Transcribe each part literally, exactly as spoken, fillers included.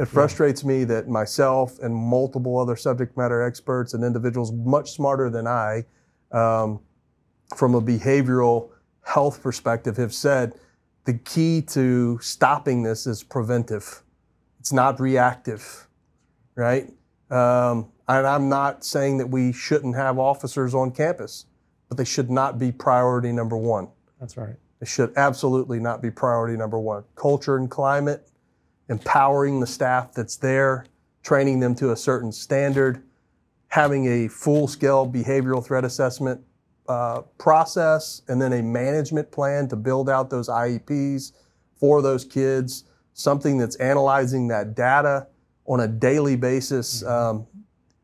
It frustrates yeah. me that myself and multiple other subject matter experts and individuals much smarter than I, um, from a behavioral health perspective, have said the key to stopping this is preventive. It's not reactive, right? Um, and I'm not saying that we shouldn't have officers on campus, but they should not be priority number one. That's right. It should absolutely not be priority number one. Culture and climate, empowering the staff that's there, training them to a certain standard, having a full-scale behavioral threat assessment uh, process, and then a management plan to build out those I E Ps for those kids, something that's analyzing that data on a daily basis, um,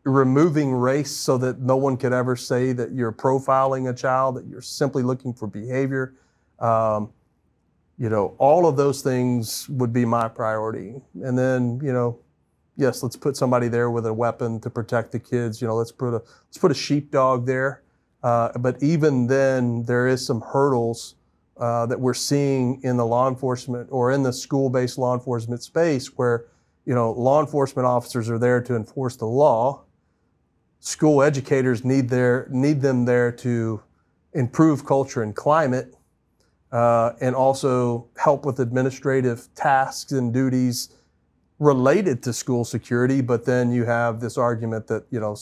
removing race so that no one could ever say that you're profiling a child, that you're simply looking for behavior. Um, you know, all of those things would be my priority. And then, you know, yes, let's put somebody there with a weapon to protect the kids. You know, let's put a, let's put a sheepdog there. Uh, but even then, there is some hurdles uh, that we're seeing in the law enforcement or in the school-based law enforcement space where, you know, law enforcement officers are there to enforce the law. School educators need their, need them there to improve culture and climate. Uh, and also help with administrative tasks and duties related to school security. But then you have this argument that, you know,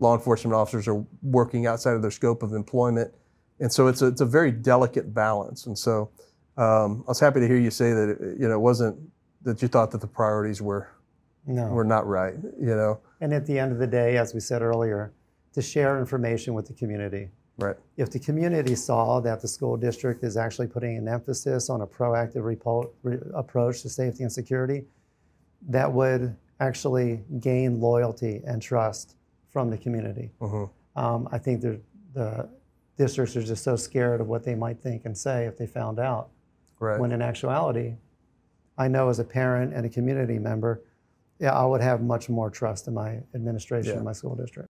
law enforcement officers are working outside of their scope of employment. And so it's a, it's a very delicate balance. And so um, I was happy to hear you say that, it, you know, it wasn't that you thought that the priorities were, no. were not right, you know. And at the end of the day, as we said earlier, to share information with the community. Right. If the community saw that the school district is actually putting an emphasis on a proactive repo- re- approach to safety and security, that would actually gain loyalty and trust from the community. Uh-huh. Um, I think the districts are just so scared of what they might think and say if they found out. Right. When in actuality, I know as a parent and a community member, yeah, I would have much more trust in my administration, yeah. in my school district.